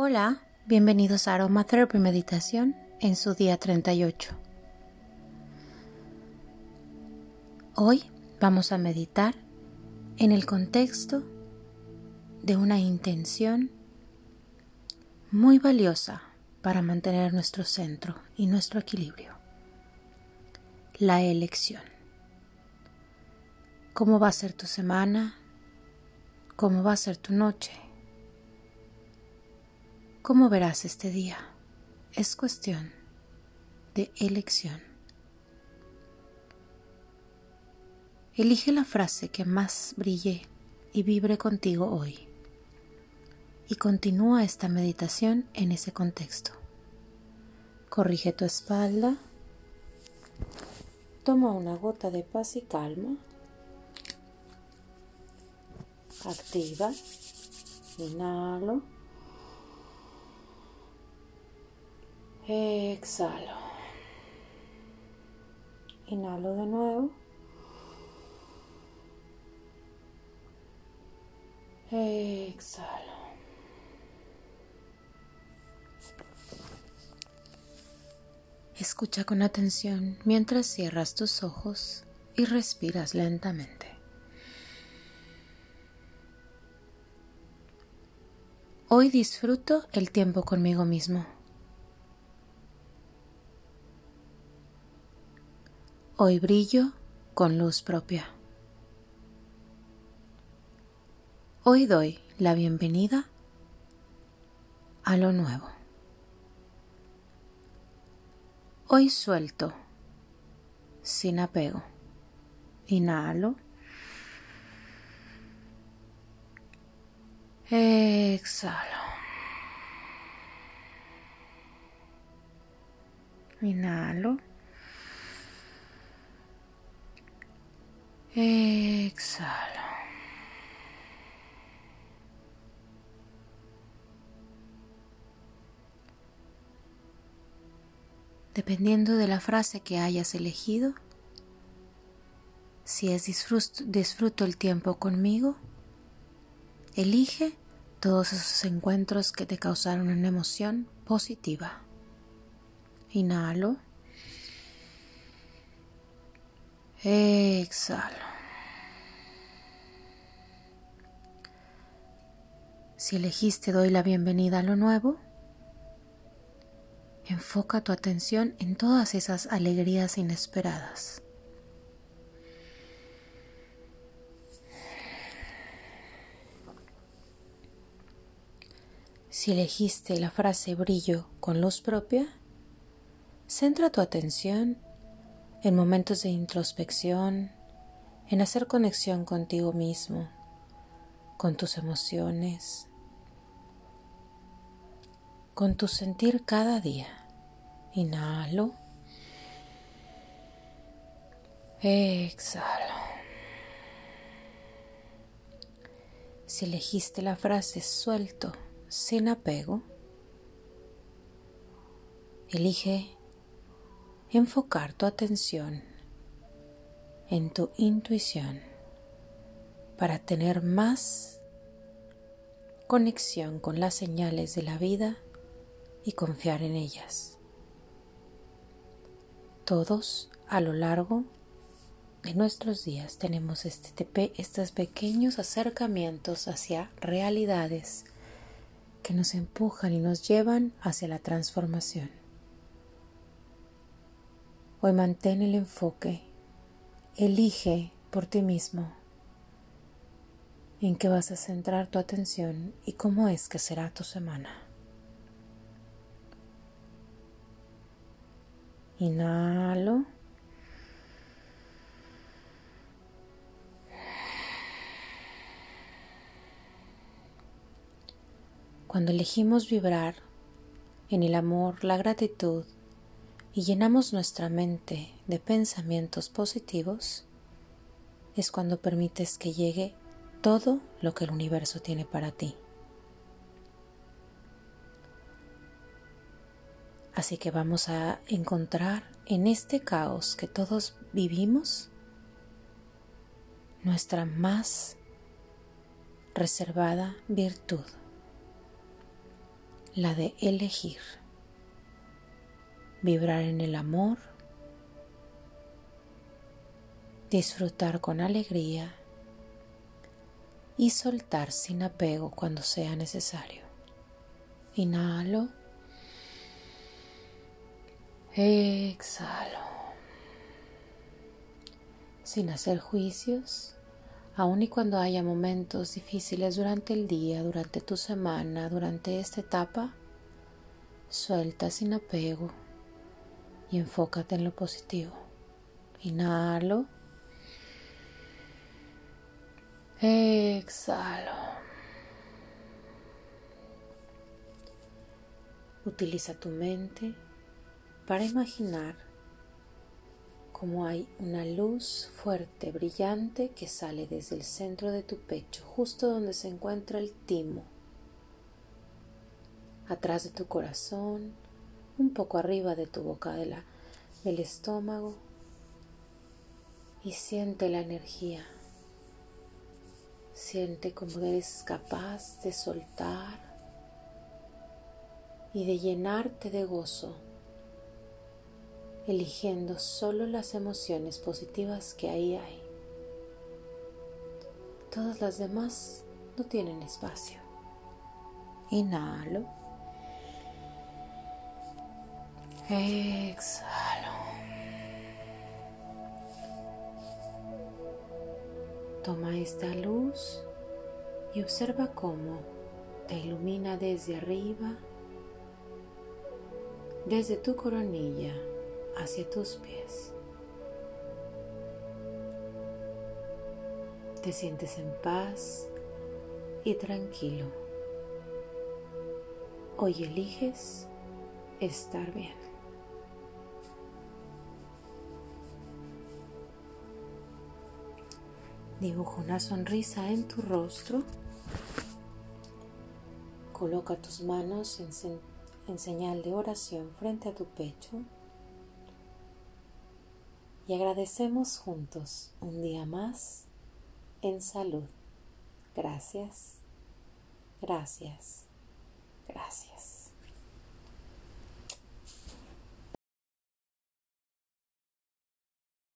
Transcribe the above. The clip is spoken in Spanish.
Hola, bienvenidos a Aroma Therapy Meditación en su día 38. Hoy vamos a meditar en el contexto de una intención muy valiosa para mantener nuestro centro y nuestro equilibrio: la elección. ¿Cómo va a ser tu semana? ¿Cómo va a ser tu noche? ¿Cómo verás este día? Es cuestión de elección. Elige la frase que más brille y vibre contigo hoy y continúa esta meditación en ese contexto. Corrige tu espalda, toma una gota de paz y calma, activa, inhalo. Exhalo. Inhalo de nuevo. Exhalo. Escucha con atención mientras cierras tus ojos y respiras lentamente. Hoy disfruto el tiempo conmigo mismo. Hoy brillo con luz propia. Hoy doy la bienvenida a lo nuevo. Hoy suelto sin apego. Inhalo. Exhalo. Inhalo. Exhalo. Dependiendo de la frase que hayas elegido, si es disfruto el tiempo conmigo, elige todos esos encuentros que te causaron una emoción positiva. Inhalo. Exhalo. Si elegiste doy la bienvenida a lo nuevo, enfoca tu atención en todas esas alegrías inesperadas. Si elegiste la frase brillo con luz propia, centra tu atención en momentos de introspección, en hacer conexión contigo mismo, con tus emociones, con tu sentir cada día. Inhalo. Exhalo. Si elegiste la frase suelto sin apego, elige enfocar tu atención en tu intuición para tener más conexión con las señales de la vida y confiar en ellas. Todos a lo largo de nuestros días tenemos estos pequeños acercamientos hacia realidades que nos empujan y nos llevan hacia la transformación. Hoy mantén el enfoque, elige por ti mismo en qué vas a centrar tu atención y cómo es que será tu semana. Inhalo. Cuando elegimos vibrar en el amor, la gratitud, y llenamos nuestra mente de pensamientos positivos, es cuando permites que llegue todo lo que el universo tiene para ti. Así que vamos a encontrar en este caos que todos vivimos nuestra más reservada virtud, la de elegir, vibrar en el amor, disfrutar con alegría y soltar sin apego cuando sea necesario. Inhalo, exhalo, sin hacer juicios, aun y cuando haya momentos difíciles durante el día, durante tu semana, durante esta etapa, suelta sin apego y enfócate en lo positivo. Inhalo, exhalo. Utiliza tu mente para imaginar cómo hay una luz fuerte, brillante, que sale desde el centro de tu pecho, justo donde se encuentra el timo, atrás de tu corazón, un poco arriba de tu boca del estómago, y siente la energía. Siente cómo eres capaz de soltar y de llenarte de gozo, eligiendo solo las emociones positivas que ahí hay. Todas las demás no tienen espacio. Inhalo. Exhalo. Toma esta luz y observa cómo te ilumina desde arriba, desde tu coronilla hacia tus pies. Te sientes en paz y tranquilo. Hoy eliges estar bien. Dibuja una sonrisa en tu rostro. Coloca tus manos en señal de oración frente a tu pecho y agradecemos juntos un día más en salud. Gracias, gracias, gracias.